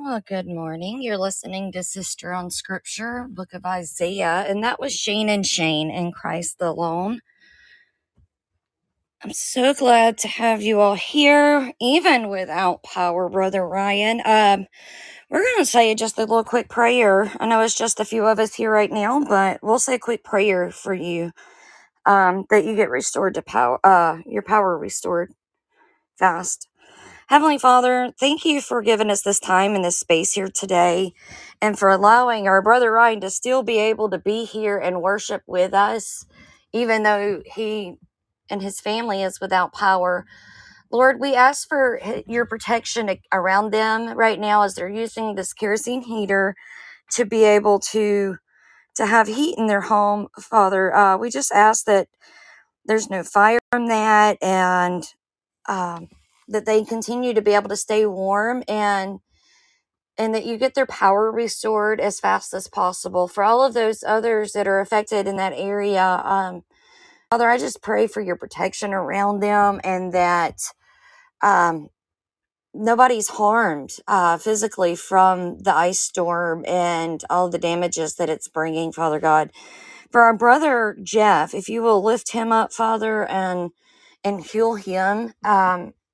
Well, good morning. You're listening to Sister on Scripture, Book of Isaiah, and that was Shane and Shane, In Christ Alone. I'm so glad to have you all here, even without power, Brother Ryan. We're going to say just a little quick prayer. I know it's just a few of us here right now, but we'll say a quick prayer for you, that you get restored to power, your power restored fast. Heavenly Father, thank you for giving us this time and this space here today and for allowing our brother Ryan to still be able to be here and worship with us, even though he and his family is without power. Lord, we ask for your protection around them right now as they're using this kerosene heater to be able to have heat in their home. Father, we just ask that there's no fire from that and that they continue to be able to stay warm and that you get their power restored as fast as possible. For all of those others that are affected in that area, Father, I just pray for your protection around them and that nobody's harmed physically from the ice storm and all the damages that it's bringing, Father God. For our brother Jeff, if you will lift him up, Father, and heal him.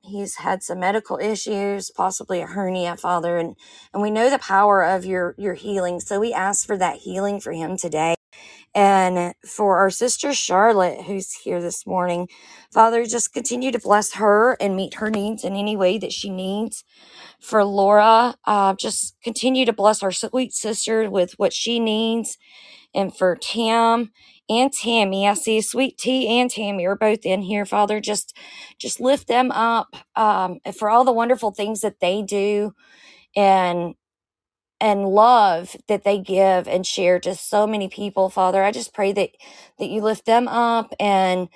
He's had some medical issues, possibly a hernia, Father, and we know the power of your healing. So we ask for that healing for him today. And for our sister Charlotte, who's here this morning, Father, just continue to bless her and meet her needs in any way that she needs. For Laura, just continue to bless our sweet sister with what she needs. And for Tim and Tammy, I see Sweet Tea and Tammy are both in here, Father. Just lift them up for all the wonderful things that they do and love that they give and share to so many people, Father. I just pray that you lift them up, and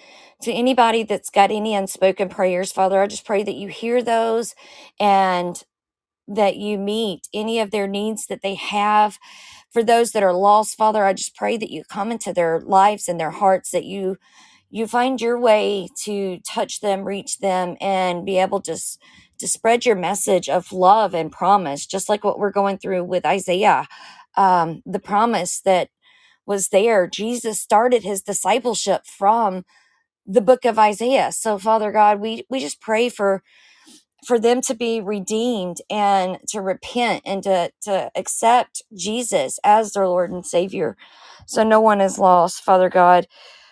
to anybody that's got any unspoken prayers, Father, I just pray that you hear those and that you meet any of their needs that they have. For those that are lost, Father, I just pray that you come into their lives and their hearts, that you find your way to touch them, reach them, and be able to spread your message of love and promise, just like what we're going through with Isaiah. The promise that was there. Jesus started his discipleship from the book of Isaiah. So, Father God, we just pray for them to be redeemed and to repent and to accept Jesus as their Lord and Savior. So no one is lost, Father God.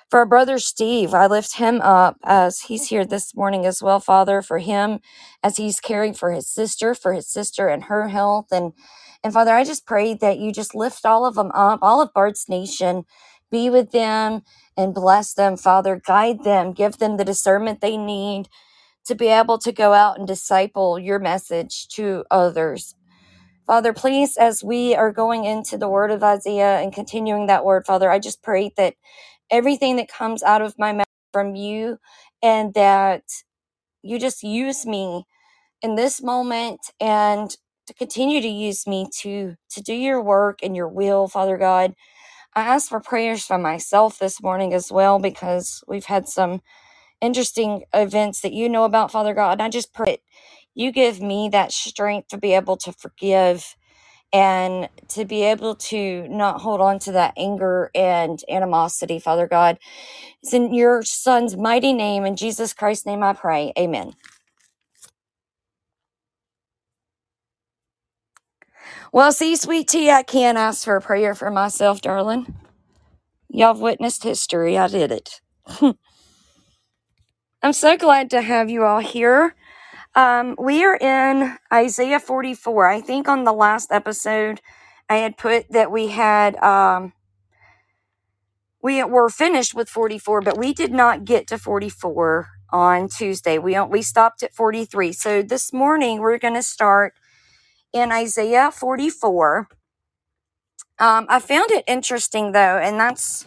For our brother Steve, I lift him up as he's here this morning as well, Father, for him as he's caring for his sister and her health. And Father, I just pray that you just lift all of them up, all of Bards Nation, be with them and bless them, Father, guide them, give them the discernment they need to be able to go out and disciple your message to others. Father, please, as we are going into the word of Isaiah and continuing that word, Father, I just pray that everything that comes out of my mouth from you and that you just use me in this moment and to continue to use me to do your work and your will, Father God. I ask for prayers for myself this morning as well, because we've had some interesting events that you know about, Father God. And I just pray that you give me that strength to be able to forgive and to be able to not hold on to that anger and animosity, Father God. It's in your Son's mighty name, in Jesus Christ's name I pray. Amen. Well, see, Sweet Tea, I can't ask for a prayer for myself, darling. Y'all have witnessed history. I did it. I'm so glad to have you all here. We are in Isaiah 44. I think on the last episode, I had put that we had, we were finished with 44, but we did not get to 44 on Tuesday. We stopped at 43. So this morning, we're going to start in Isaiah 44. I found it interesting, though, and that's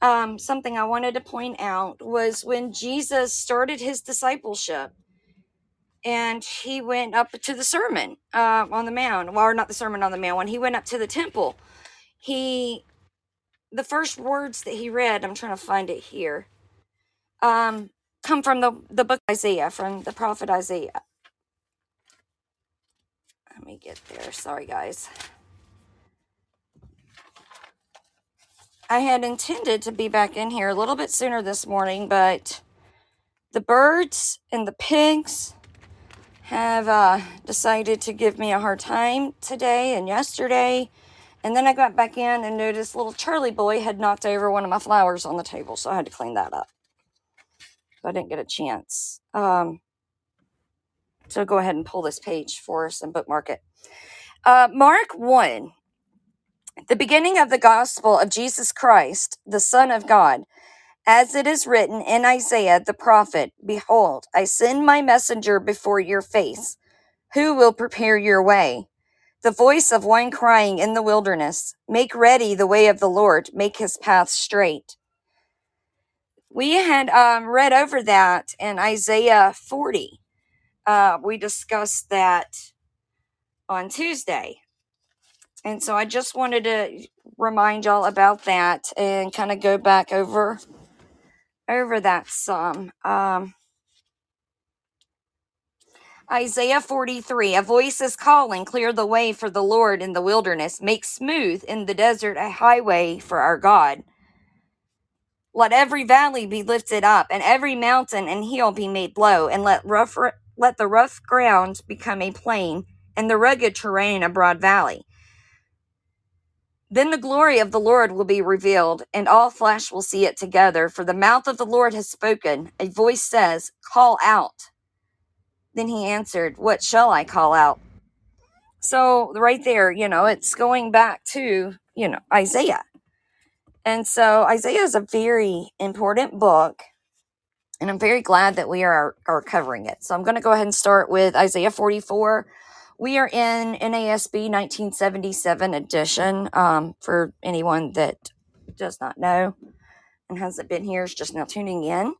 something I wanted to point out, was when Jesus started his discipleship and he went up to the Sermon on the Mount. Well, not the Sermon on the Mount. When he went up to the temple, the first words that he read, I'm trying to find it here, come from the book of Isaiah, from the prophet Isaiah. Let me get there. Sorry, guys. I had intended to be back in here a little bit sooner this morning, but the birds and the pigs have decided to give me a hard time today and yesterday. And then I got back in and noticed little Charlie boy had knocked over one of my flowers on the table, so I had to clean that up. So I didn't get a chance. So go ahead and pull this page for us and bookmark it. Mark 1. The beginning of the gospel of Jesus Christ, the Son of God, as it is written in Isaiah the prophet, Behold, I send my messenger before your face, who will prepare your way. The voice of one crying in the wilderness, Make ready the way of the Lord, make his path straight. We had read over that in Isaiah 40. We discussed that on Tuesday. And so I just wanted to remind y'all about that and kind of go back over that some. Isaiah 43, a voice is calling, clear the way for the Lord in the wilderness. Make smooth in the desert a highway for our God. Let every valley be lifted up and every mountain and hill be made low. And let the rough ground become a plain and the rugged terrain a broad valley. Then the glory of the Lord will be revealed, and all flesh will see it together. For the mouth of the Lord has spoken. A voice says, Call out. Then he answered, What shall I call out? So right there, it's going back to, Isaiah. And so Isaiah is a very important book, and I'm very glad that we are covering it. So I'm going to go ahead and start with Isaiah 44. We are in NASB 1977 edition, for anyone that does not know and hasn't been here, is just now tuning in.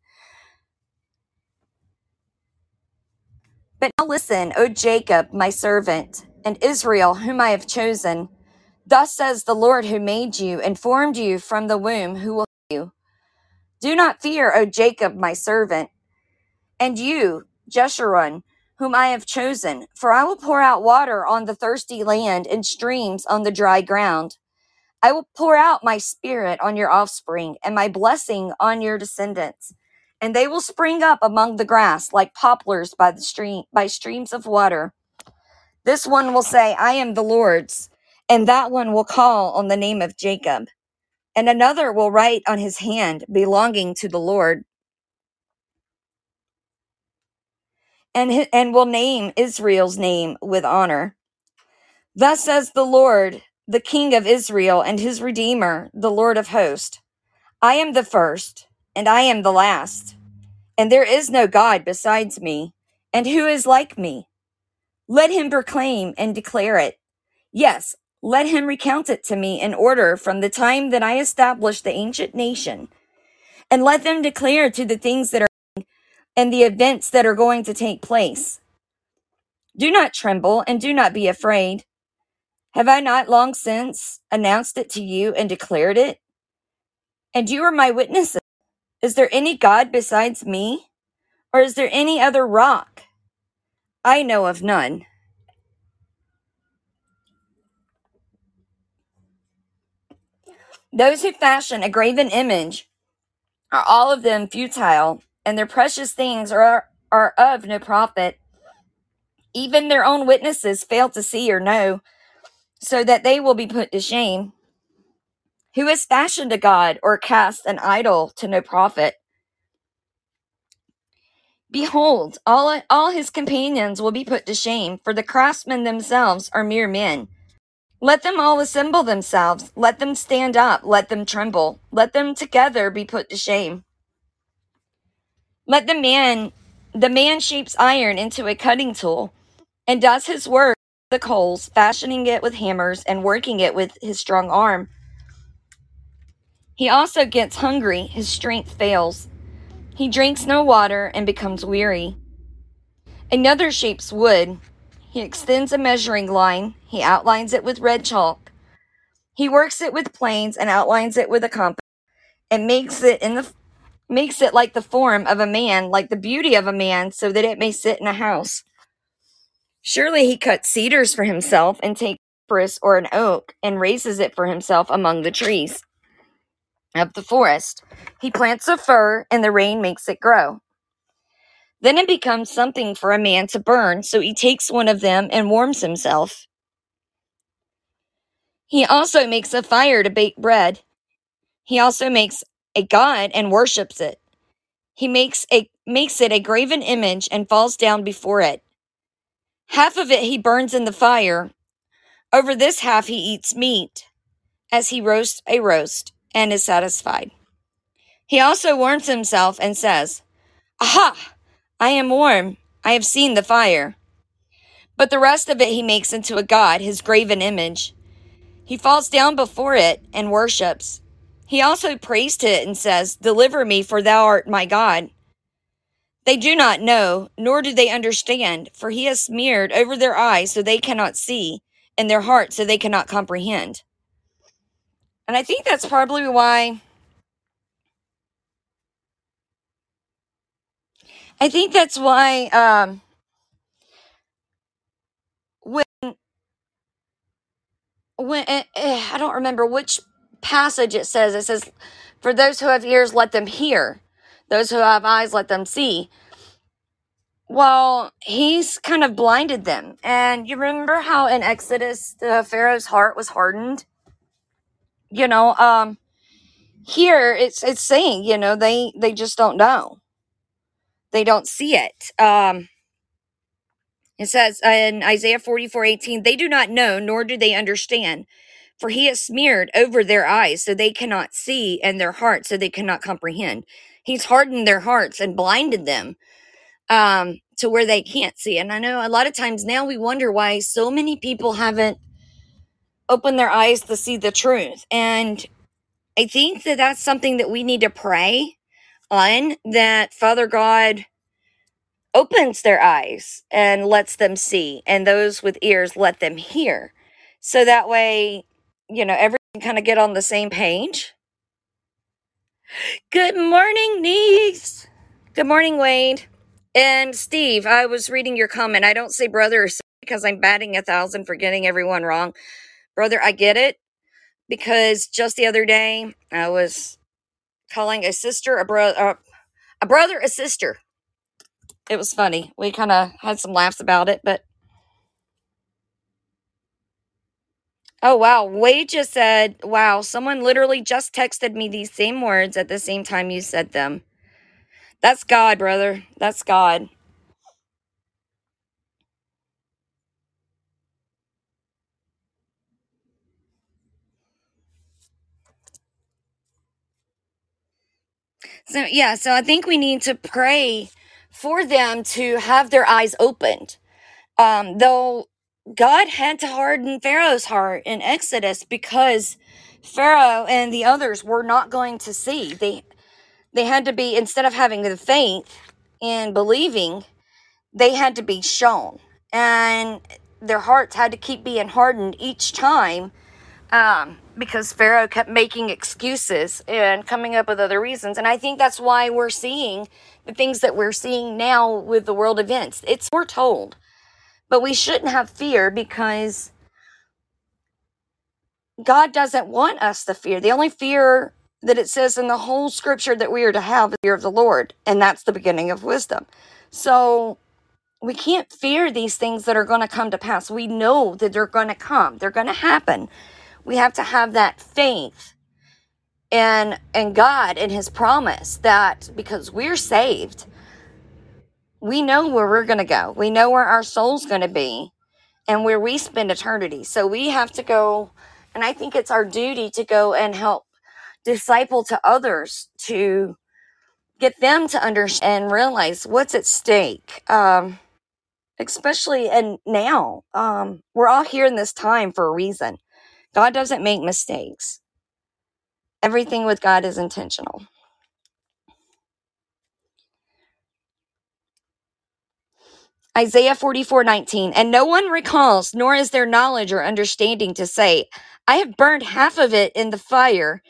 But now listen, O Jacob, my servant, and Israel, whom I have chosen. Thus says the Lord who made you and formed you from the womb, who will help you. Do not fear, O Jacob, my servant, and you, Jeshurun, whom I have chosen, for I will pour out water on the thirsty land and streams on the dry ground. I will pour out my spirit on your offspring and my blessing on your descendants, and they will spring up among the grass like poplars by streams of water. This one will say, I am the Lord's, and that one will call on the name of Jacob, and another will write on his hand, belonging to the Lord. And will name Israel's name with honor. Thus says the Lord, the King of Israel, and his Redeemer, the Lord of hosts. I am the first, and I am the last, and there is no God besides me, and who is like me? Let him proclaim and declare it. Yes, let him recount it to me in order from the time that I established the ancient nation, and let them declare to the things that are and the events that are going to take place. Do not tremble and do not be afraid. Have I not long since announced it to you and declared it? And you are my witnesses. Is there any God besides me? Or is there any other rock? I know of none. Those who fashion a graven image are all of them futile, and their precious things are of no profit. Even their own witnesses fail to see or know, so that they will be put to shame. Who is fashioned a god or cast an idol to no profit? Behold, all his companions will be put to shame, for the craftsmen themselves are mere men. Let them all assemble themselves. Let them stand up. Let them tremble. Let them together be put to shame. Let the man shapes iron into a cutting tool and does his work with the coals, fashioning it with hammers and working it with his strong arm. He also gets hungry. His strength fails. He drinks no water and becomes weary. Another shapes wood. He extends a measuring line. He outlines it with red chalk. He works it with planes and outlines it with a compass, and makes it like the form of a man, like the beauty of a man, so that it may sit in a house. Surely he cuts cedars for himself and takes cypress or an oak and raises it for himself among the trees of the forest. He plants a fir, and the rain makes it grow. Then it becomes something for a man to burn, so he takes one of them and warms himself. He also makes a fire to bake bread. He also makes a god and worships it. He makes it a graven image and falls down before it. Half of it he burns in the fire. Over this half he eats meat, as he roasts a roast, and is satisfied. He also warms himself and says, "Aha! I am warm. I have seen the fire." But the rest of it he makes into a god, his graven image. He falls down before it and worships. He also prays to it and says, "Deliver me, for thou art my God." They do not know, nor do they understand, for he has smeared over their eyes so they cannot see, and their hearts so they cannot comprehend. And I think that's probably why, when I don't remember which passage it says, "For those who have ears, let them hear. Those who have eyes, let them see." Well, he's kind of blinded them. And you remember how in Exodus, the Pharaoh's heart was hardened? You know, here it's saying, you know, they just don't know. They don't see it. It says in Isaiah 44:18, "They do not know, nor do they understand, for he has smeared over their eyes so they cannot see, and their hearts so they cannot comprehend." He's hardened their hearts and blinded them to where they can't see. And I know a lot of times now we wonder why so many people haven't open their eyes to see the truth. And I think that that's something that we need to pray on, that Father God opens their eyes and lets them see, and those with ears let them hear. So that way, you know, everyone can kind of get on the same page. Good morning, niece. Good morning, Wade. And Steve, I was reading your comment. I don't say brother or sister because I'm batting 1,000 for getting everyone wrong. Brother, I get it, because just the other day, I was calling a sister a brother, a sister. It was funny. We kind of had some laughs about it, but... Oh, wow. Wade just said, "Wow, someone literally just texted me these same words at the same time you said them." That's God, brother. That's God. So, yeah, so I think we need to pray for them to have their eyes opened. Though God had to harden Pharaoh's heart in Exodus because Pharaoh and the others were not going to see. They had to be, instead of having the faith and believing, they had to be shown. And their hearts had to keep being hardened each time. Because Pharaoh kept making excuses and coming up with other reasons. And I think that's why we're seeing the things that we're seeing now with the world events. It's foretold. But we shouldn't have fear, because God doesn't want us to fear. The only fear that it says in the whole scripture that we are to have is the fear of the Lord. And that's the beginning of wisdom. So we can't fear these things that are going to come to pass. We know that they're going to come. They're going to happen. We have to have that faith and God and his promise that because we're saved, we know where we're going to go. We know where our soul's going to be and where we spend eternity. So we have to go, and I think it's our duty to go and help disciple to others to get them to understand and realize what's at stake, especially and now. We're all here in this time for a reason. God doesn't make mistakes. Everything with God is intentional. Isaiah 44:19, and no one recalls, nor is there knowledge or understanding to say, I have burned half of it in the fire,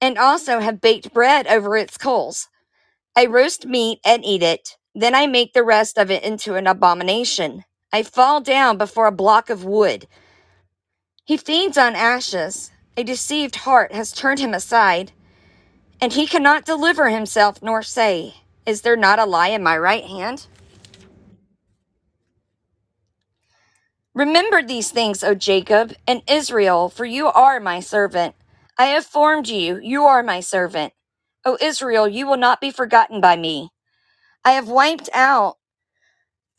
and also have baked bread over its coals. I roast meat and eat it, then I make the rest of it into an abomination. I fall down before a block of wood. He feeds on ashes. A deceived heart has turned him aside, and he cannot deliver himself nor say, is there not a lie in my right hand? Remember these things, O Jacob and Israel, for you are my servant. I have formed you, you are my servant. O Israel, you will not be forgotten by me. I have wiped out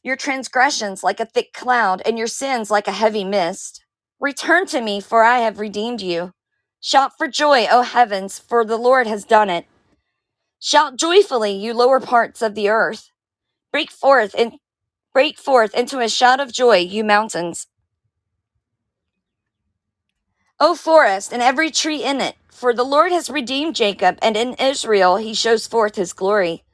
your transgressions like a thick cloud, and your sins like a heavy mist. Return to me, for I have redeemed you. Shout for joy, O heavens, for the Lord has done it. Shout joyfully, you lower parts of the earth. Break forth into a shout of joy, you mountains. O forest, and every tree in it, for the Lord has redeemed Jacob, and in Israel he shows forth his glory.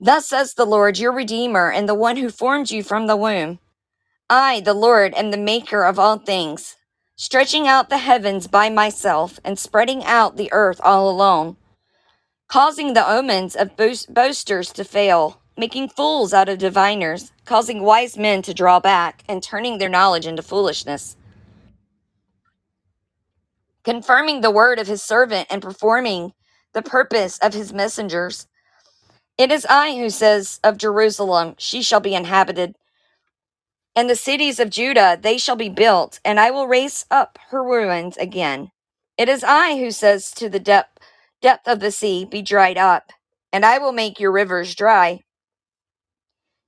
Thus says the Lord, your Redeemer, and the one who formed you from the womb. I, the Lord, am the maker of all things, stretching out the heavens by myself, and spreading out the earth all alone, causing the omens of boasters to fail, making fools out of diviners, causing wise men to draw back, and turning their knowledge into foolishness. Confirming the word of his servant and performing the purpose of his messengers. It is I who says of Jerusalem, she shall be inhabited, and the cities of Judah, they shall be built, and I will raise up her ruins again. It is I who says to the depth of the sea, be dried up, and I will make your rivers dry.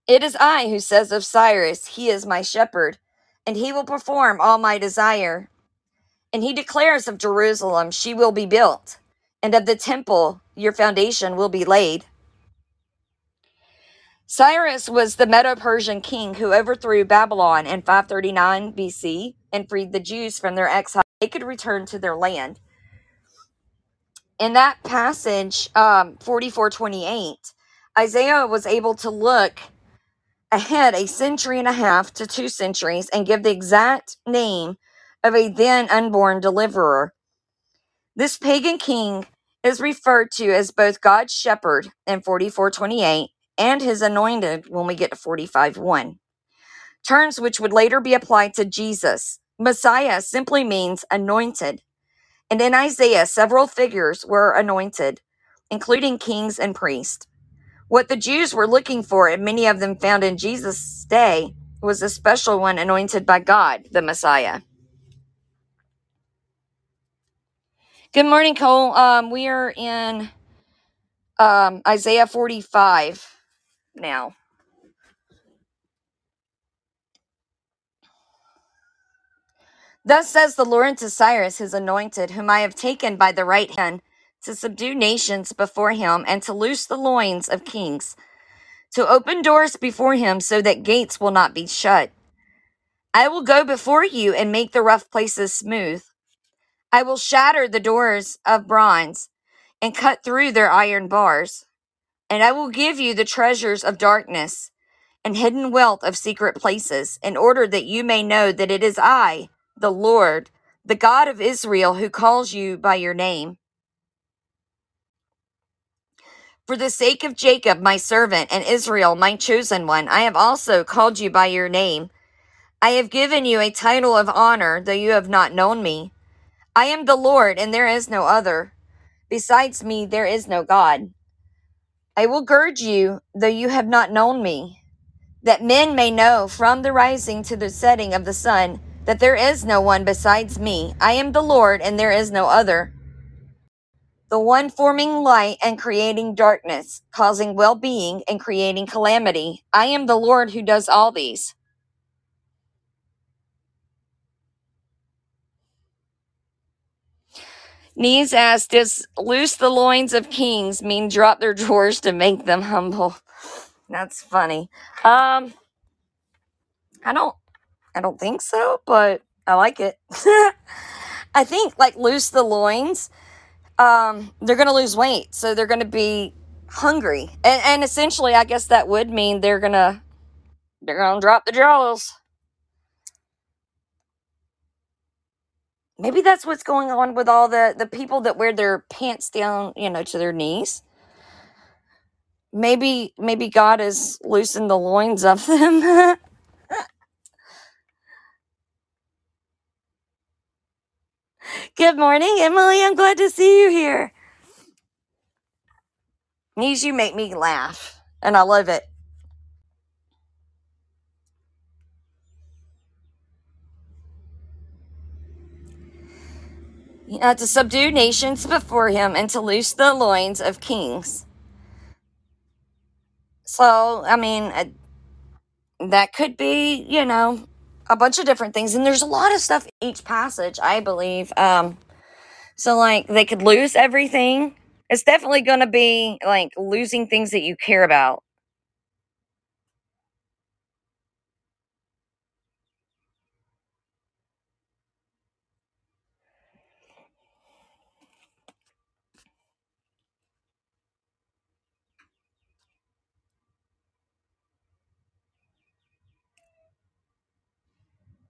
It is I who says of Cyrus, he is my shepherd, and he will perform all my desire. And he declares of Jerusalem, she will be built, and of the temple, your foundation will be laid. Cyrus was the Medo-Persian king who overthrew Babylon in 539 BC and freed the Jews from their exile. They could return to their land. In that passage, 44:28, Isaiah was able to look ahead a century and a half to 2 centuries and give the exact name of a then unborn deliverer. This pagan king is referred to as both God's shepherd in 44:28 and his anointed when we get to 45:1. Terms which would later be applied to Jesus. Messiah simply means anointed. And in Isaiah, several figures were anointed, including kings and priests. What the Jews were looking for, and many of them found in Jesus' day, was a special one anointed by God, the Messiah. Good morning, Cole. We are in Isaiah 45 now. Thus says the Lord to Cyrus, his anointed, whom I have taken by the right hand to subdue nations before him and to loose the loins of kings, to open doors before him so that gates will not be shut. I will go before you and make the rough places smooth. I will shatter the doors of bronze and cut through their iron bars. And I will give you the treasures of darkness and hidden wealth of secret places, in order that you may know that it is I, the Lord, the God of Israel, who calls you by your name. For the sake of Jacob, my servant, and Israel, my chosen one, I have also called you by your name. I have given you a title of honor, though you have not known me. I am the Lord, and there is no other. Besides me, there is no God. I will gird you, though you have not known me, that men may know from the rising to the setting of the sun that there is no one besides me. I am the Lord, and there is no other. the one forming light and creating darkness, causing well-being and creating calamity. I am the Lord who does all these. Knees asked, does loose the loins of kings mean drop their drawers to make them humble? That's funny. I don't think so, but I like it. I think like loose the loins, they're going to lose weight. So they're going to be hungry. And essentially, I guess that would mean they're going to drop the jaws. Maybe that's what's going on with all the people that wear their pants down, to their knees. Maybe God has loosened the loins of them. Good morning, Emily. I'm glad to see you here. Knees, you make me laugh, and I love it. To subdue nations before him and to loose the loins of kings. So, that could be, a bunch of different things. And there's a lot of stuff in each passage, I believe. So, they could lose everything. It's definitely going to be, losing things that you care about.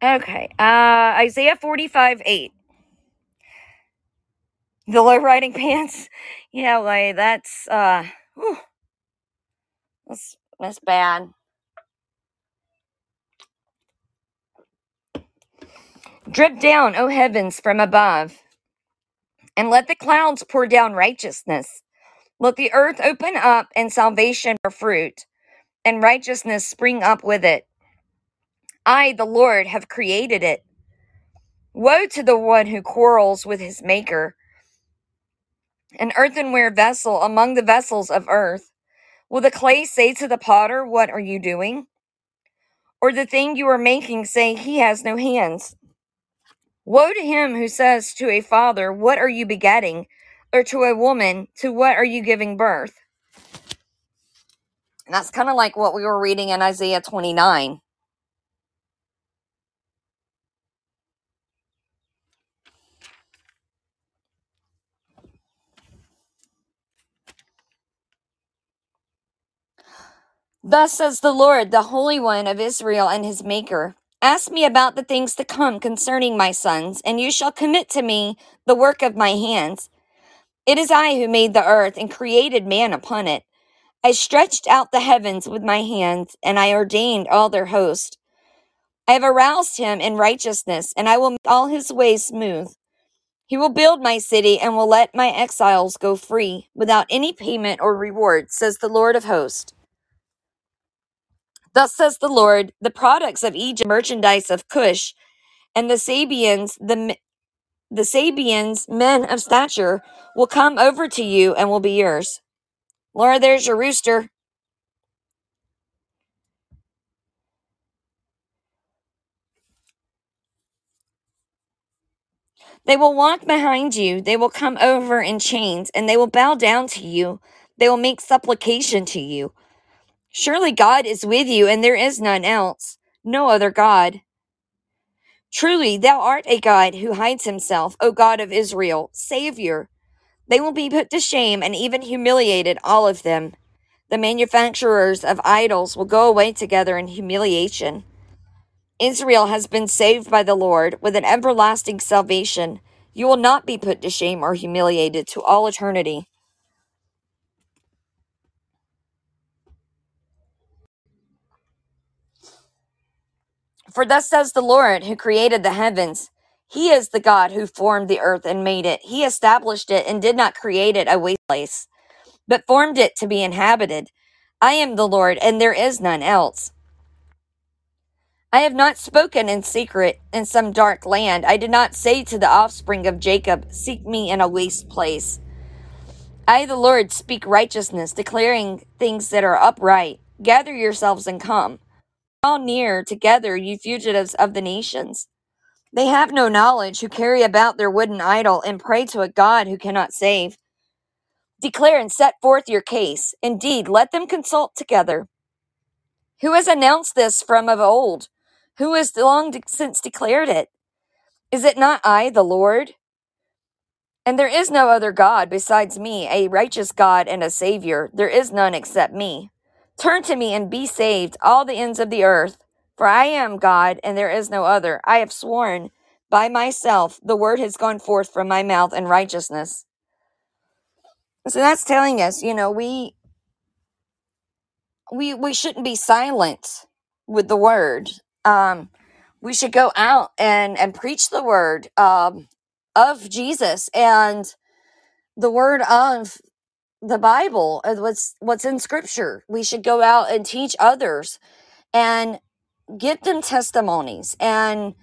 Okay, Isaiah 45:8. The low-riding pants. That's bad. Drip down, O heavens, from above, and let the clouds pour down righteousness. Let the earth open up and salvation bear fruit, and righteousness spring up with it. I, the Lord, have created it. Woe to the one who quarrels with his maker. An earthenware vessel among the vessels of earth. Will the clay say to the potter, what are you doing? Or the thing you are making say, he has no hands. Woe to him who says to a father, what are you begetting? Or to a woman, to what are you giving birth? And that's kind of like what we were reading in Isaiah 29. Thus says the Lord, the Holy One of Israel and his Maker, ask me about the things to come concerning my sons, and you shall commit to me the work of my hands. It is I who made the earth and created man upon it. I stretched out the heavens with my hands, and I ordained all their host. I have aroused him in righteousness, and I will make all his ways smooth. He will build my city and will let my exiles go free without any payment or reward, says the Lord of hosts. Thus says the Lord, the products of Egypt, merchandise of Cush, and the Sabians, the Sabians, men of stature, will come over to you and will be yours. Laura, there's your rooster. They will walk behind you. They will come over in chains, and they will bow down to you. They will make supplication to you. Surely God is with you, and there is none else, no other God. Truly, thou art a God who hides himself, O God of Israel, Savior. They will be put to shame and even humiliated, all of them. The manufacturers of idols will go away together in humiliation. Israel has been saved by the Lord with an everlasting salvation. You will not be put to shame or humiliated to all eternity. For thus says the Lord, who created the heavens. He is the God who formed the earth and made it. He established it and did not create it a waste place, but formed it to be inhabited. I am the Lord, and there is none else. I have not spoken in secret in some dark land. I did not say to the offspring of Jacob, seek me in a waste place. I, the Lord, speak righteousness, declaring things that are upright. Gather yourselves and come. Draw near together, you fugitives of the nations. They have no knowledge who carry about their wooden idol and pray to a God who cannot save. Declare and set forth your case. Indeed, let them consult together. Who has announced this from of old? Who has long since declared it? Is it not I, the Lord? And there is no other God besides me, a righteous God and a Savior. There is none except me. Turn to me and be saved, all the ends of the earth. For I am God, and there is no other. I have sworn by myself, the word has gone forth from my mouth in righteousness. So that's telling us, we shouldn't be silent with the word. We should go out and preach the word of Jesus and the word of the Bible and what's in Scripture. We should go out and teach others and give them testimonies and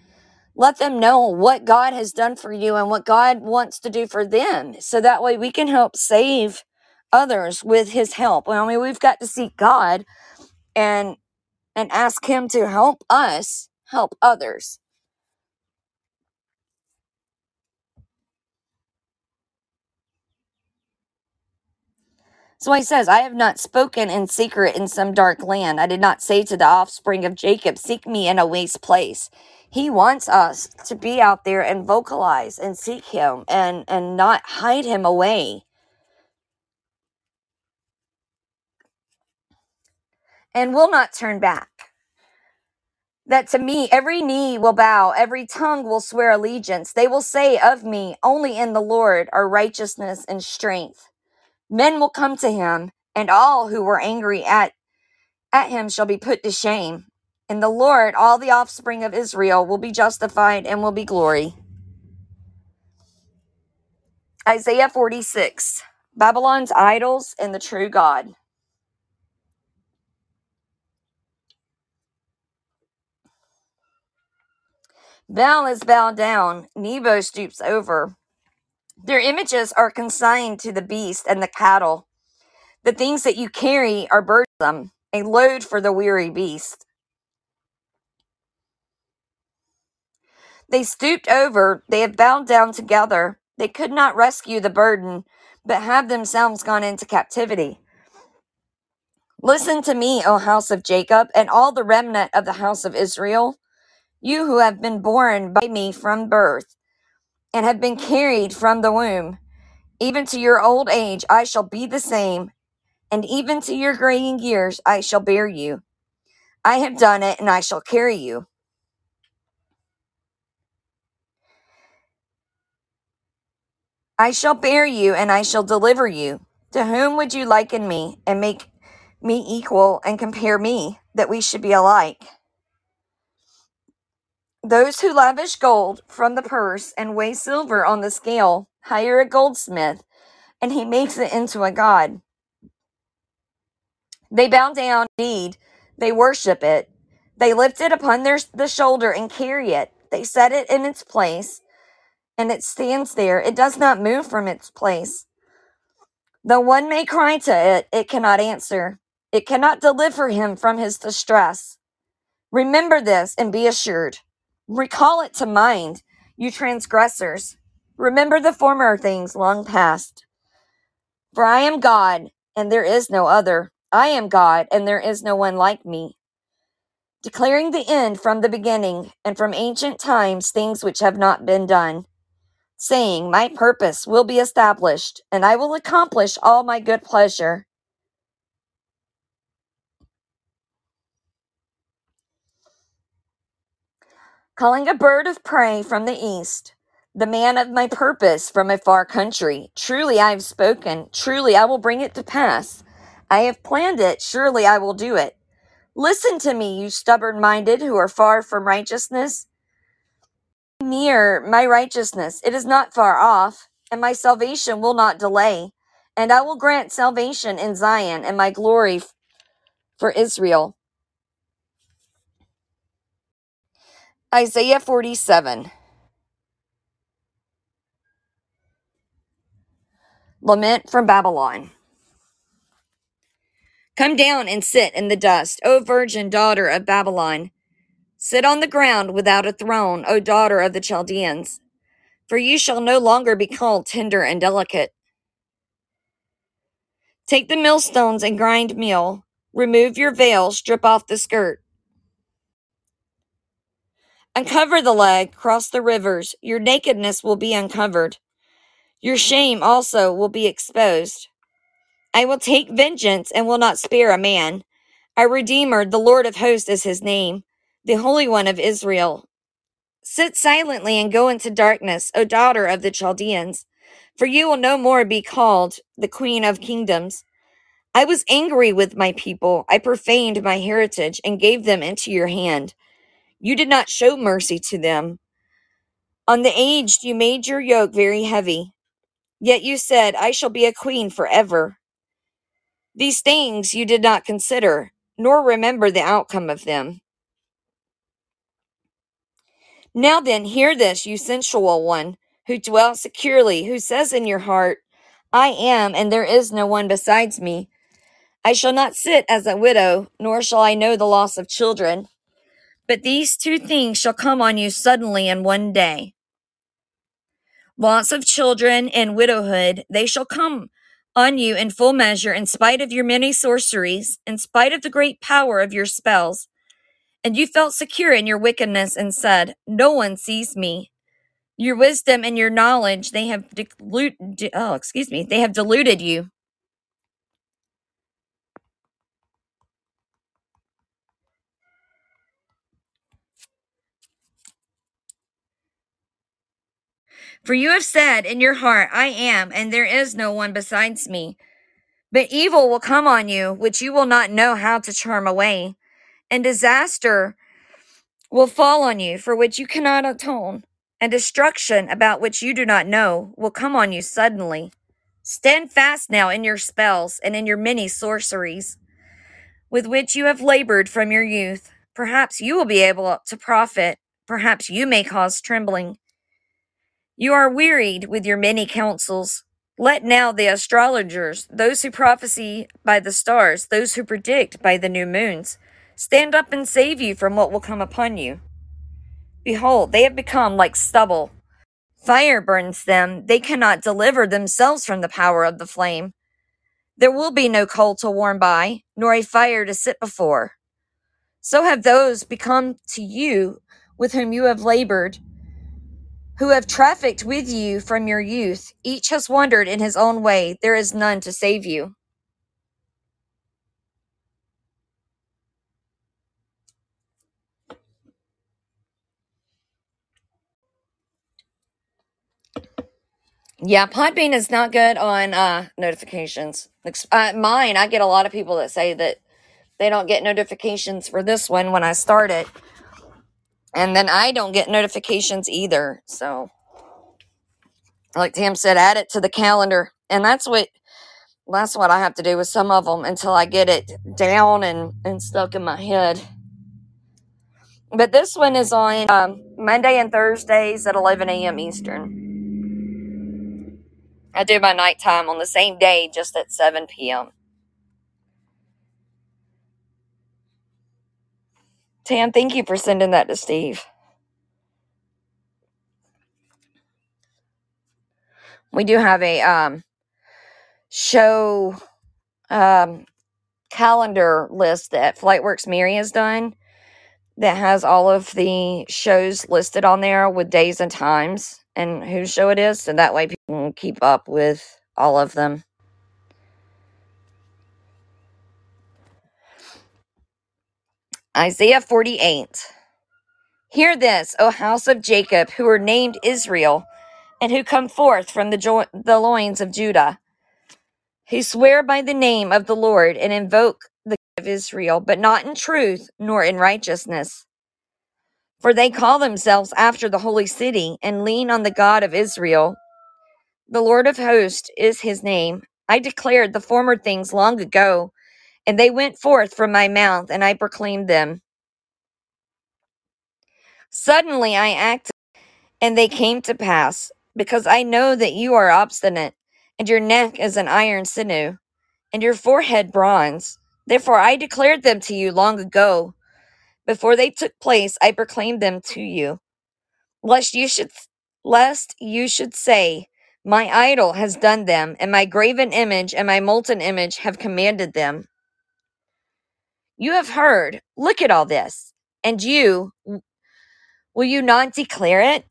let them know what God has done for you and what God wants to do for them. So that way we can help save others with his help. We've got to seek God and ask him to help us help others. So he says, I have not spoken in secret in some dark land. I did not say to the offspring of Jacob, seek me in a waste place. He wants us to be out there and vocalize and seek him and not hide him away. And will not turn back. That to me, every knee will bow, every tongue will swear allegiance. They will say of me, only in the Lord are righteousness and strength. Men will come to him, and all who were angry at him shall be put to shame. In the Lord, all the offspring of Israel will be justified and will be glory. Isaiah 46, Babylon's idols and the true God. Baal is bowed down, Nebo stoops over. Their images are consigned to the beast and the cattle. The things that you carry are burdensome, a load for the weary beast. They stooped over, they have bowed down together. They could not rescue the burden, but have themselves gone into captivity. Listen to me, O house of Jacob, and all the remnant of the house of Israel, you who have been born by me from birth, and have been carried from the womb. Even to your old age I shall be the same, and even to your graying years I shall bear you. I have done it, and I shall carry you. I shall bear you, and I shall deliver you. To whom would you liken me, and make me equal, and compare me, that we should be alike? Those who lavish gold from the purse and weigh silver on the scale hire a goldsmith, and he makes it into a god. They bow down, indeed, they worship it. They lift it upon the shoulder and carry it. They set it in its place, and it stands there. It does not move from its place. Though one may cry to it, it cannot answer. It cannot deliver him from his distress. Remember this and be assured. Recall it to mind, you transgressors. Remember the former things long past. For I am God, and there is no other. I am God, and there is no one like me. Declaring the end from the beginning, and from ancient times things which have not been done. Saying, my purpose will be established, and I will accomplish all my good pleasure. Calling a bird of prey from the east, the man of my purpose from a far country. Truly I have spoken, truly I will bring it to pass. I have planned it, surely I will do it. Listen to me, you stubborn-minded who are far from righteousness. Near my righteousness, it is not far off, and my salvation will not delay. And I will grant salvation in Zion and my glory for Israel. Isaiah 47. Lament from Babylon. Come down and sit in the dust, O virgin daughter of Babylon. Sit on the ground without a throne, O daughter of the Chaldeans, for you shall no longer be called tender and delicate. Take the millstones and grind meal. Remove your veil, strip off the skirt. Uncover the leg, cross the rivers. Your nakedness will be uncovered. Your shame also will be exposed. I will take vengeance and will not spare a man. Our Redeemer, the Lord of hosts, is his name. The Holy One of Israel. Sit silently and go into darkness, O daughter of the Chaldeans, for you will no more be called the Queen of Kingdoms. I was angry with my people. I profaned my heritage and gave them into your hand. You did not show mercy to them. On the aged you made your yoke very heavy. Yet you said, I shall be a queen forever. These things you did not consider, nor remember the outcome of them. Now then, hear this, you sensual one, who dwells securely, who says in your heart, I am, and there is no one besides me. I shall not sit as a widow, nor shall I know the loss of children. But these two things shall come on you suddenly in one day. Loss of children and widowhood, they shall come on you in full measure, in spite of your many sorceries, in spite of the great power of your spells. And you felt secure in your wickedness and said, no one sees me. Your wisdom and your knowledge, they have deluded you. For you have said in your heart, I am, and there is no one besides me. But evil will come on you, which you will not know how to charm away. And disaster will fall on you, for which you cannot atone, and destruction about which you do not know will come on you suddenly. Stand fast now in your spells and in your many sorceries, with which you have labored from your youth. Perhaps you will be able to profit. Perhaps you may cause trembling. You are wearied with your many counsels. Let now the astrologers, those who prophesy by the stars, those who predict by the new moons, stand up and save you from what will come upon you. Behold, they have become like stubble. Fire burns them. They cannot deliver themselves from the power of the flame. There will be no coal to warm by, nor a fire to sit before. So have those become to you with whom you have labored, who have trafficked with you from your youth. Each has wandered in his own way. There is none to save you. Yeah, Podbean is not good on notifications. Mine, I get a lot of people that say that they don't get notifications for this one when I start it. And then I don't get notifications either. So, like Tam said, add it to the calendar. And that's what I have to do with some of them until I get it down and stuck in my head. But this one is on Monday and Thursdays at 11 a.m. Eastern. I do my nighttime on the same day, just at 7 p.m. Tam, thank you for sending that to Steve. We do have a show calendar list that Flightworks Mary has done that has all of the shows listed on there with days and times and whose show it is, so that way people can keep up with all of them. Isaiah 48. Hear this, O house of Jacob, who are named Israel, and who come forth from the loins of Judah, who swear by the name of the Lord and invoke the God of Israel, but not in truth nor in righteousness. For they call themselves after the holy city and lean on the God of Israel. The Lord of hosts is his name. I declared the former things long ago, and they went forth from my mouth, and I proclaimed them. Suddenly I acted, and they came to pass, because I know that you are obstinate, and your neck as an iron sinew, and your forehead bronze. Therefore I declared them to you long ago. Before they took place, I proclaimed them to you, lest you should say, my idol has done them, and my graven image and my molten image have commanded them. You have heard, look at all this, and you, will you not declare it?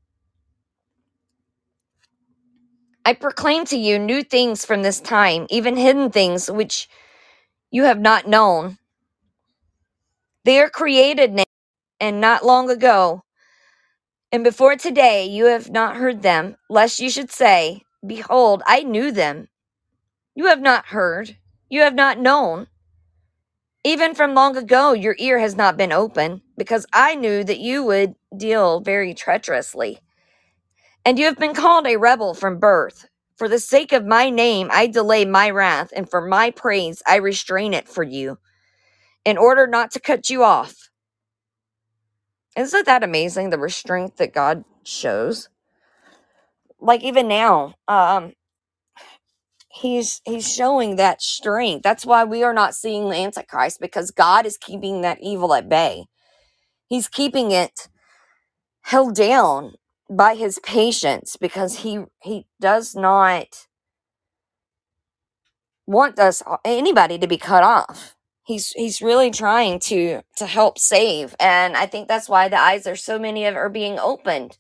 I proclaim to you new things from this time, even hidden things which you have not known. They are created now and not long ago, and before today you have not heard them, lest you should say, behold, I knew them. You have not heard, you have not known. Even from long ago your ear has not been open, because I knew that you would deal very treacherously. And you have been called a rebel from birth. For the sake of my name I delay my wrath, and for my praise I restrain it for you, in order not to cut you off. Isn't that amazing, the restraint that God shows? Like even now, he's showing that strength. That's why we are not seeing the Antichrist, because God is keeping that evil at bay. He's keeping it held down by his patience, because he does not want anybody to be cut off. He's really trying to help save, and I think that's why the eyes of so many are being opened.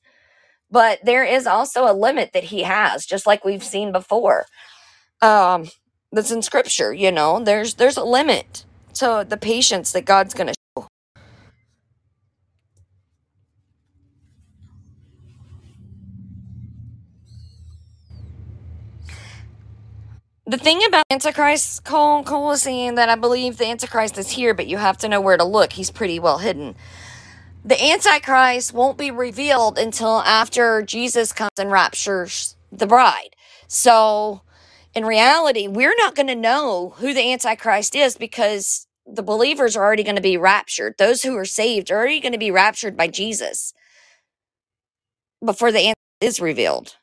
But there is also a limit that he has, just like we've seen before. That's in Scripture, you know. There's a limit to the patience that God's going to show. The thing about Antichrist, Cole is saying that I believe the Antichrist is here, but you have to know where to look. He's pretty well hidden. The Antichrist won't be revealed until after Jesus comes and raptures the bride. So, in reality, we're not going to know who the Antichrist is, because the believers are already going to be raptured. Those who are saved are already going to be raptured by Jesus before the Antichrist is revealed.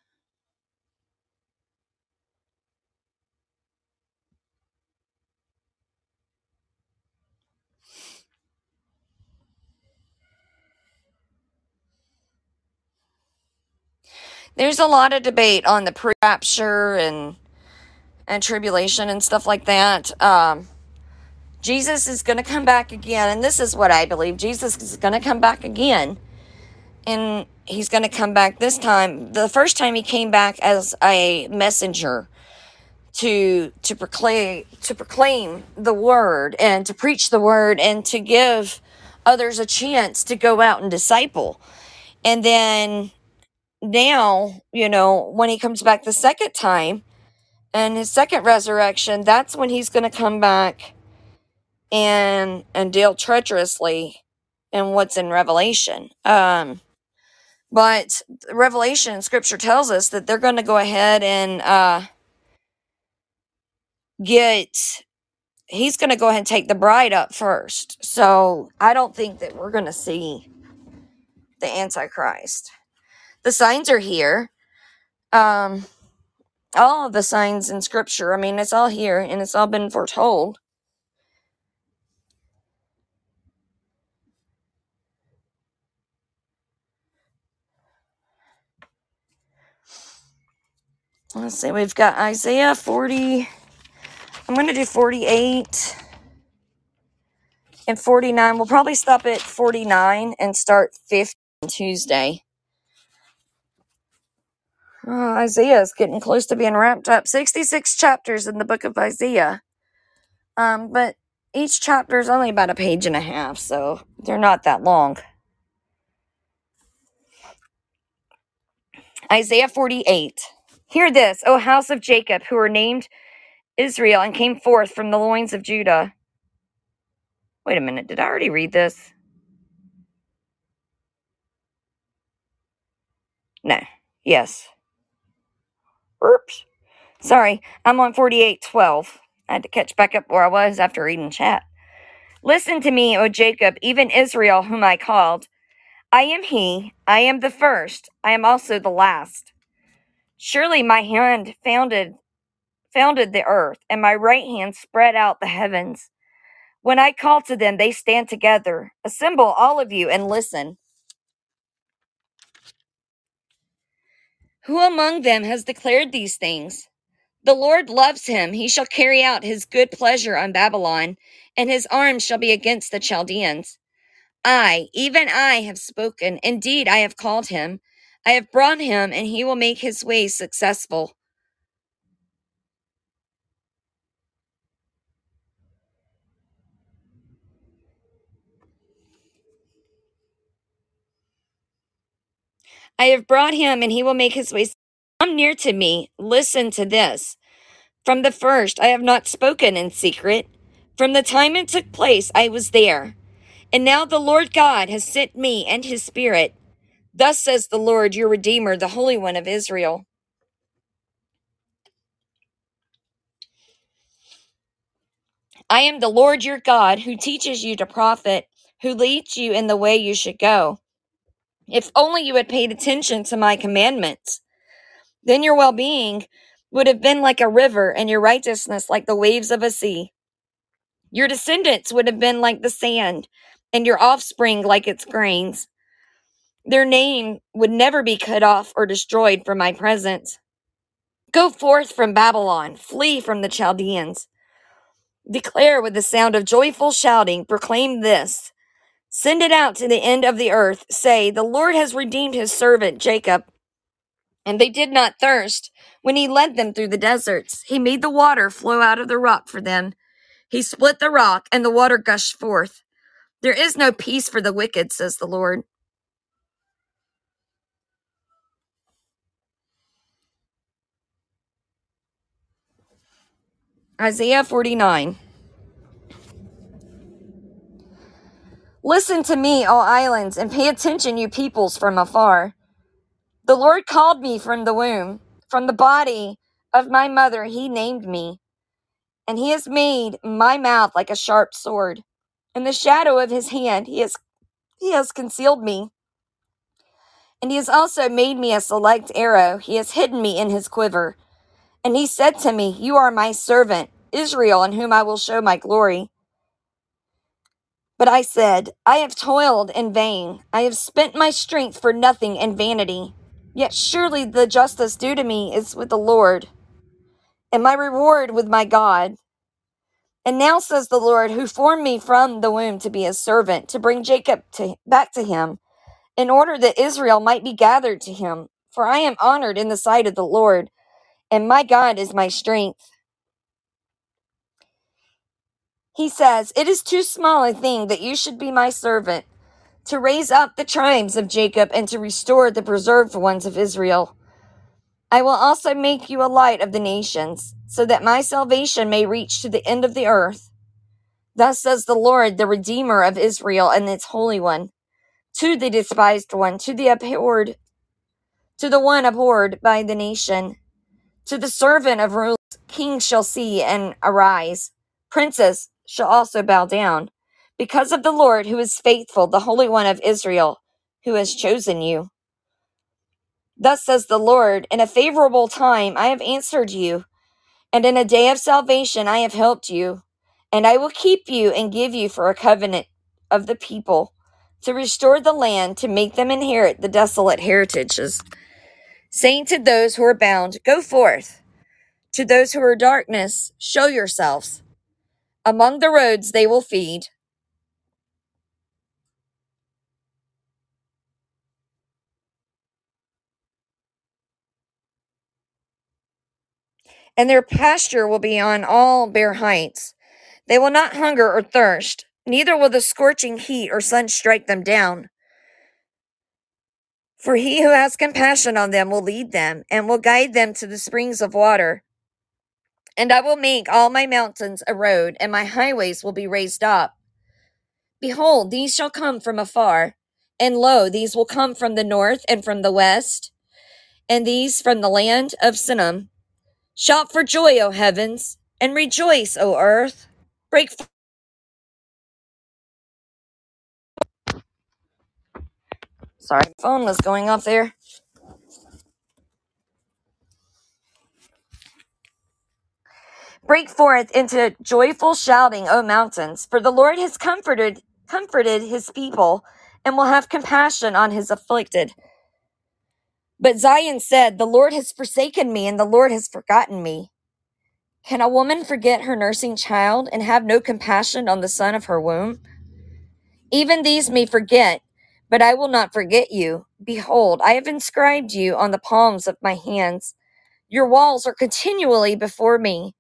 There's a lot of debate on the pre-rapture and tribulation and stuff like that. Jesus is going to come back again, and this is what I believe. Jesus is going to come back again, and he's going to come back this time. The first time he came back as a messenger to proclaim the word and to preach the word and to give others a chance to go out and disciple. And then now, you know, when he comes back the second time, and his second resurrection, that's when he's going to come back and deal treacherously in what's in Revelation. But Revelation, Scripture tells us that they're going to go ahead and he's going to go ahead and take the bride up first. So I don't think that we're going to see the Antichrist. The signs are here. All of the signs in Scripture, I mean, it's all here, and it's all been foretold. Let's see, we've got Isaiah 40. I'm going to do 48 and 49. We'll probably stop at 49 and start 50 on Tuesday. Oh, Isaiah is getting close to being wrapped up. 66 chapters in the book of Isaiah. But each chapter is only about a page and a half, so they're not that long. Isaiah 48. Hear this, O house of Jacob, who are named Israel and came forth from the loins of Judah. Wait a minute, did I already read this? No. Yes. Oops. Sorry, I'm on 48:12. I had to catch back up where I was after reading chat. Listen to me, O Jacob, even Israel, whom I called. I am he, I am the first, I am also the last. Surely my hand founded founded the earth, and my right hand spread out the heavens. When I call to them, they stand together. Assemble, all of you, and listen. Who among them has declared these things? The Lord loves him. He shall carry out his good pleasure on Babylon, and his arm shall be against the Chaldeans. I, even I, have spoken. Indeed, I have called him. I have brought him, and he will make his ways successful. I have brought him, and he will make his ways. Come near to me. Listen to this. From the first, I have not spoken in secret. From the time it took place, I was there. And now the Lord God has sent me and his Spirit. Thus says the Lord, your Redeemer, the Holy One of Israel. I am the Lord your God, who teaches you to profit, who leads you in the way you should go. If only you had paid attention to my commandments. Then your well-being would have been like a river, and your righteousness like the waves of a sea. Your descendants would have been like the sand, and your offspring like its grains. Their name would never be cut off or destroyed from my presence. Go forth from Babylon, flee from the Chaldeans. Declare with the sound of joyful shouting, proclaim this. Send it out to the end of the earth. Say, the Lord has redeemed his servant Jacob. And they did not thirst when he led them through the deserts. He made the water flow out of the rock for them. He split the rock, and the water gushed forth. There is no peace for the wicked, says the Lord. Isaiah 49. Listen to me, all islands, and pay attention, you peoples from afar. The Lord called me from the womb, from the body of my mother he named me, and he has made my mouth like a sharp sword. In the shadow of his hand he has concealed me, and he has also made me a select arrow. He has hidden me in his quiver, and he said to me, you are my servant, Israel, in whom I will show my glory. But I said, I have toiled in vain. I have spent my strength for nothing and vanity. Yet surely the justice due to me is with the Lord, and my reward with my God. And now, says the Lord, who formed me from the womb to be his servant, to bring Jacob back to him, in order that Israel might be gathered to him. For I am honored in the sight of the Lord, and my God is my strength. He says, it is too small a thing that you should be my servant, to raise up the tribes of Jacob and to restore the preserved ones of Israel. I will also make you a light of the nations, so that my salvation may reach to the end of the earth. Thus says the Lord, the Redeemer of Israel and its Holy One, to the despised one, to the abhorred, to the one abhorred by the nation, to the servant of rulers. Kings shall see and arise, princes shall also bow down, because of the Lord who is faithful, the Holy One of Israel, who has chosen you. Thus says the Lord, in a favorable time I have answered you, and in a day of salvation I have helped you, and I will keep you and give you for a covenant of the people, to restore the land, to make them inherit the desolate heritages, saying to those who are bound, go forth. To those who are darkness, show yourselves. Among the roads they will feed. And their pasture will be on all bare heights. They will not hunger or thirst, neither will the scorching heat or sun strike them down. For he who has compassion on them will lead them, and will guide them to the springs of water. And I will make all my mountains a road, and my highways will be raised up. Behold, these shall come from afar, and lo, these will come from the north and from the west, and these from the land of Sinim. Shout for joy, O heavens, and rejoice, O earth. Break forth. Sorry, my phone was going off there. Break forth into joyful shouting, O mountains, for the Lord has comforted his people and will have compassion on his afflicted. But Zion said, the Lord has forsaken me and the Lord has forgotten me. Can a woman forget her nursing child and have no compassion on the son of her womb? Even these may forget, but I will not forget you. Behold, I have inscribed you on the palms of my hands. Your walls are continually before me.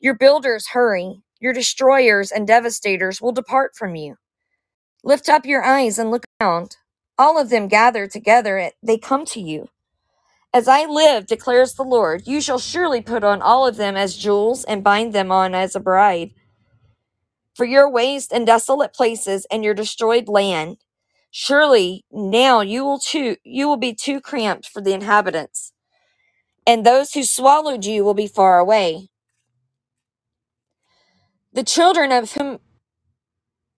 Your builders hurry. Your destroyers and devastators will depart from you. Lift up your eyes and look around. All of them gather together. They come to you. As I live, declares the Lord, you shall surely put on all of them as jewels and bind them on as a bride. For your waste and desolate places and your destroyed land, surely now you will be too cramped for the inhabitants, and those who swallowed you will be far away. The children of whom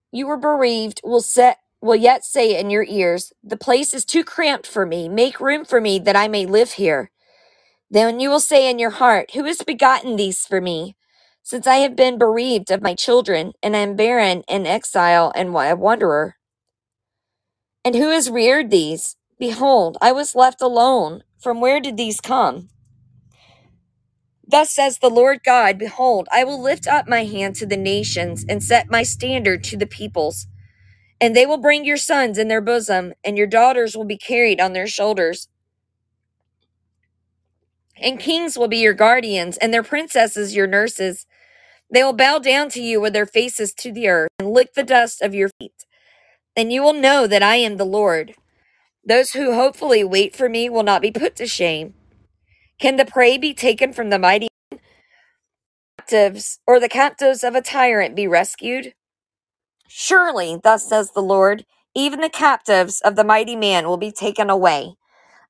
you were bereaved will yet say in your ears, the place is too cramped for me. Make room for me that I may live here. Then you will say in your heart, who has begotten these for me? Since I have been bereaved of my children, and I am barren and exile and a wanderer. And who has reared these? Behold, I was left alone. From where did these come? Thus says the Lord God, behold, I will lift up my hand to the nations and set my standard to the peoples. And they will bring your sons in their bosom, and your daughters will be carried on their shoulders. And kings will be your guardians, and their princesses your nurses. They will bow down to you with their faces to the earth, and lick the dust of your feet. And you will know that I am the Lord. Those who hopefully wait for me will not be put to shame. Can the prey be taken from the mighty captives, or the captives of a tyrant be rescued? Surely, thus says the Lord, even the captives of the mighty man will be taken away,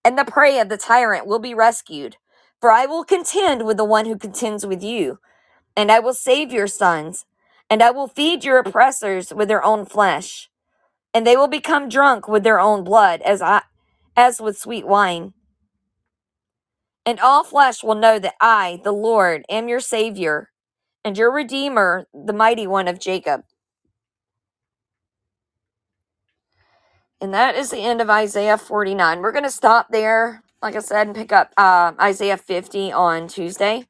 and the prey of the tyrant will be rescued. For I will contend with the one who contends with you, and I will save your sons, and I will feed your oppressors with their own flesh. And they will become drunk with their own blood as with sweet wine. And all flesh will know that I, the Lord, am your Savior, and your Redeemer, the Mighty One of Jacob. And that is the end of Isaiah 49. We're going to stop there, like I said, and pick up Isaiah 50 on Tuesday.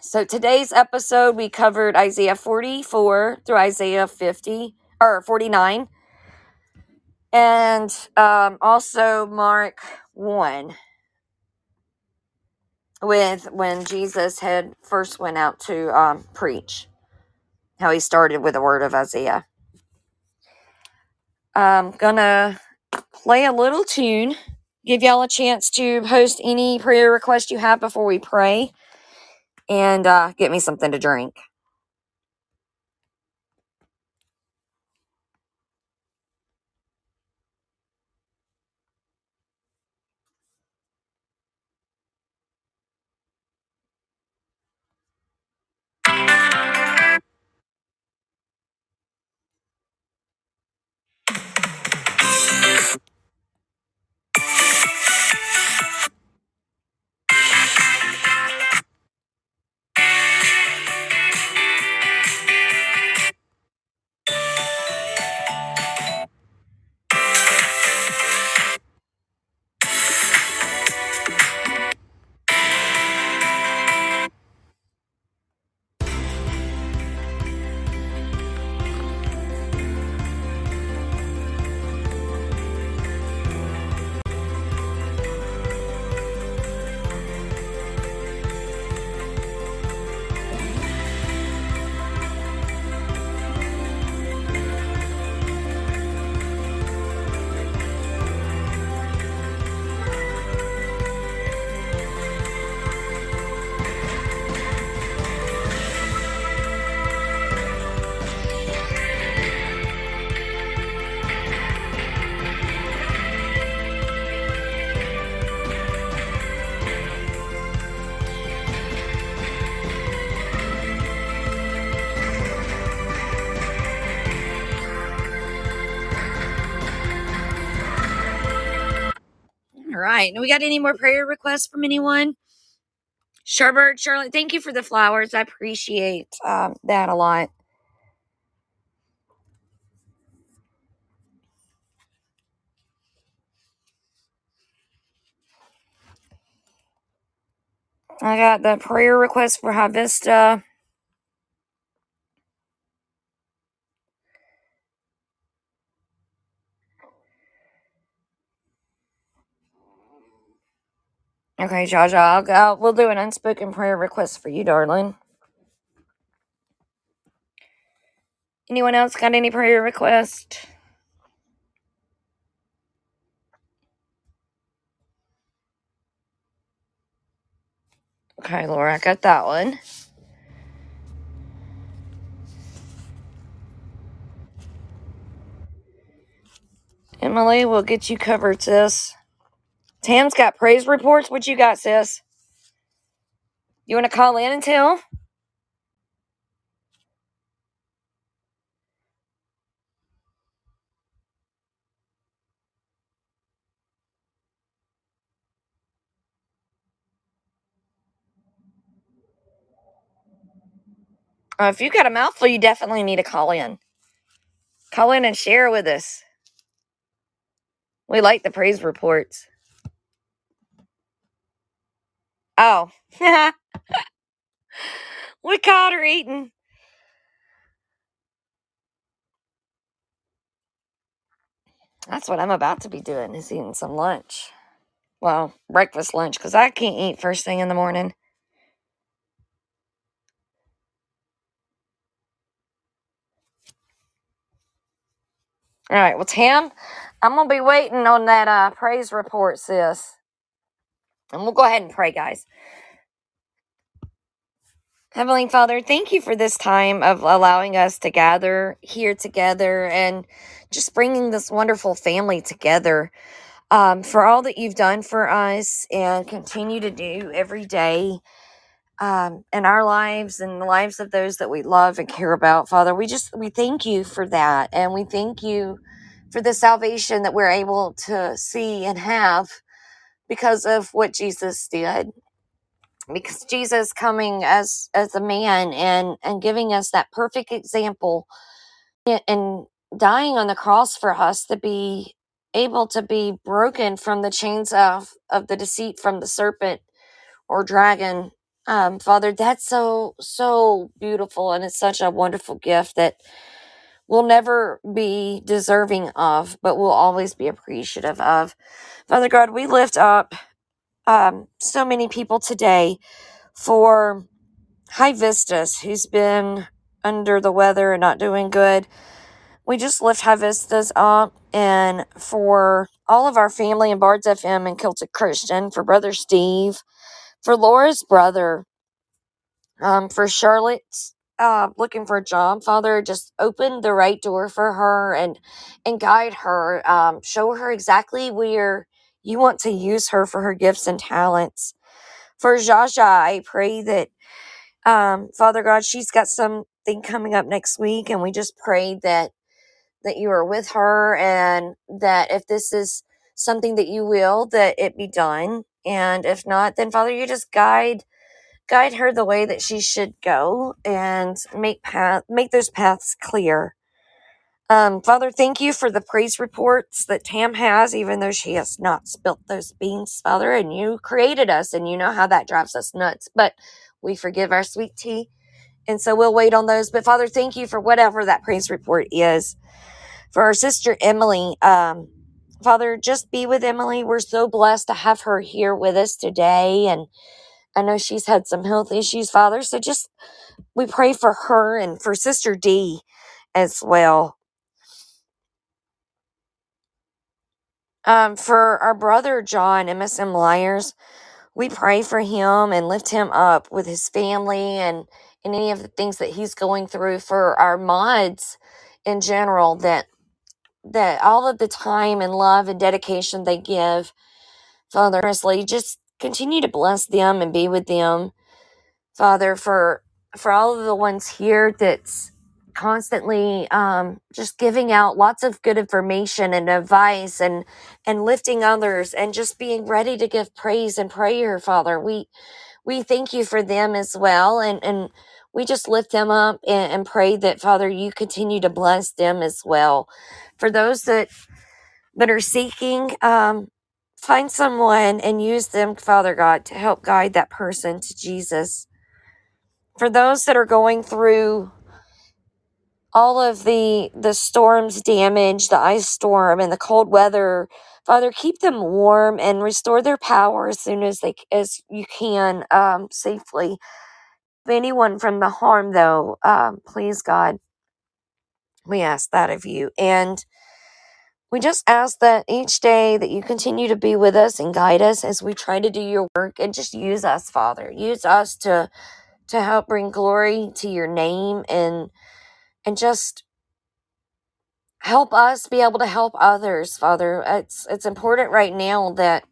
So today's episode, we covered Isaiah 44 through Isaiah 50, or 49, and also Mark 1, with when Jesus had first went out to preach, how he started with the word of Isaiah. I'm going to play a little tune, give y'all a chance to post any prayer requests you have before we pray. And get me something to drink. All right. And we got any more prayer requests from anyone? Sherbert, Shirley, thank you for the flowers. I appreciate that a lot. I got the prayer request for High Vista. Okay, Jaja, I'll go. We'll do an unspoken prayer request for you, darling. Anyone else got any prayer requests? Okay, Laura, I got that one. Emily, we'll get you covered, sis. Tam's got praise reports. What you got, sis? You want to call in and tell? If you got a mouthful, you definitely need to call in. Call in and share with us. We like the praise reports. Oh. We caught her eating. That's what I'm about to be doing, is eating some lunch. Well, breakfast lunch, because I can't eat first thing in the morning. All right, well, Tim, I'm going to be waiting on that praise report, sis. And we'll go ahead and pray, guys. Heavenly Father, thank you for this time of allowing us to gather here together and just bringing this wonderful family together. For all that you've done for us and continue to do every day in our lives and the lives of those that we love and care about, Father, we thank you for that. And we thank you for the salvation that we're able to see and have because of what Jesus did. Because Jesus coming as a man and giving us that perfect example and dying on the cross for us to be able to be broken from the chains of the deceit from the serpent or dragon. Father, that's so beautiful, and it's such a wonderful gift that we'll never be deserving of, but we'll always be appreciative of. Father God, we lift up so many people today for High Vistas, who's been under the weather and not doing good. We just lift High Vistas up, and for all of our family in Bards FM and Kilted Christian, for Brother Steve, for Laura's brother, for Charlotte, looking for a job. Father, just open the right door for her and guide her. Show her exactly where you want to use her for her gifts and talents. For Jaja, I pray that, Father God, she's got something coming up next week, and we just pray that you are with her, and that if this is something that you will, that it be done. And if not, then Father, you just guide her the way that she should go, and make those paths clear. Father, thank you for the praise reports that Tam has, even though she has not spilt those beans, Father, and you created us, and you know how that drives us nuts, but we forgive our sweet tea, and so we'll wait on those. But Father, thank you for whatever that praise report is. For our sister Emily, Father, just be with Emily. We're so blessed to have her here with us today, and I know she's had some health issues, Father, so just we pray for her and for Sister D as well. For our brother John, MSM Liars, we pray for him and lift him up with his family and any of the things that he's going through. For our mods in general, that all of the time and love and dedication they give, Father, honestly, just continue to bless them and be with them. Father, for all of the ones here that's constantly just giving out lots of good information and advice and lifting others and just being ready to give praise and prayer, Father, we we thank you for them as well. And we just lift them up and pray that, Father, you continue to bless them as well. For those that are seeking, find someone and use them, Father God, to help guide that person to Jesus. For those that are going through all of the storm's damage, the ice storm and the cold weather, Father, keep them warm and restore their power as soon as you can, safely. Anyone from the harm, though, please, God, we ask that of you. And we just ask that each day that you continue to be with us and guide us as we try to do your work, and just use us, Father. Use us to help bring glory to your name, and just help us be able to help others, Father. It's important right now that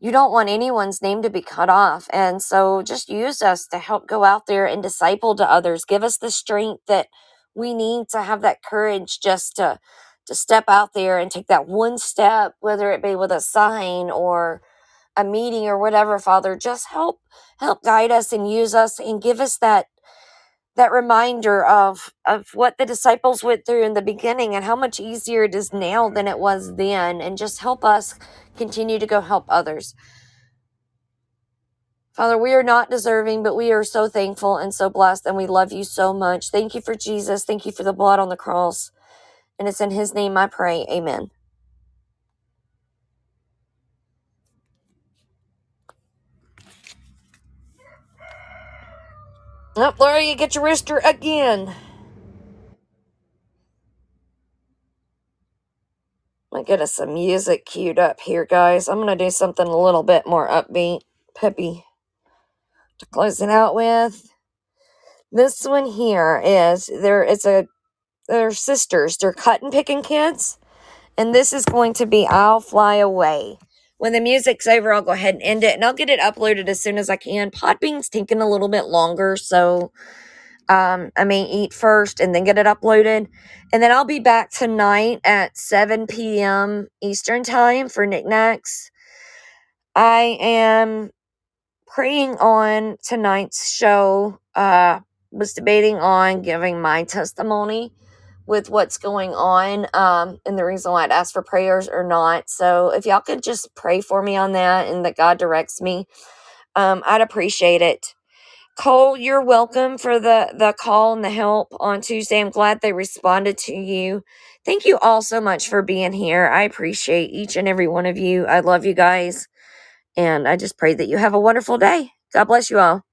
you don't want anyone's name to be cut off. And so just use us to help go out there and disciple to others. Give us the strength that we need to have that courage just to step out there and take that one step, whether it be with a sign or a meeting or whatever, Father. Just help guide us and use us and give us that reminder of what the disciples went through in the beginning and how much easier it is now than it was then. And just help us continue to go help others. Father, we are not deserving, but we are so thankful and so blessed, and we love you so much. Thank you for Jesus. Thank you for the blood on the cross. And it's in his name I pray. Amen. Oh, Laura, you get your rooster again. I'm going to get us some music queued up here, guys. I'm going to do something a little bit more upbeat, peppy, to close it out with. This one here they're sisters. They're Cotton Pickin Kids. And this is going to be I'll Fly Away. When the music's over, I'll go ahead and end it. And I'll get it uploaded as soon as I can. Podbean's taking a little bit longer. So I may eat first and then get it uploaded. And then I'll be back tonight at 7 p.m. Eastern Time for Knickknacks. I am praying on tonight's show. Was debating on giving my testimony with what's going on, and the reason why I'd ask for prayers or not. So if y'all could just pray for me on that and that God directs me, I'd appreciate it. Cole, you're welcome for the call and the help on Tuesday. I'm glad they responded to you. Thank you all so much for being here. I appreciate each and every one of you. I love you guys. And I just pray that you have a wonderful day. God bless you all.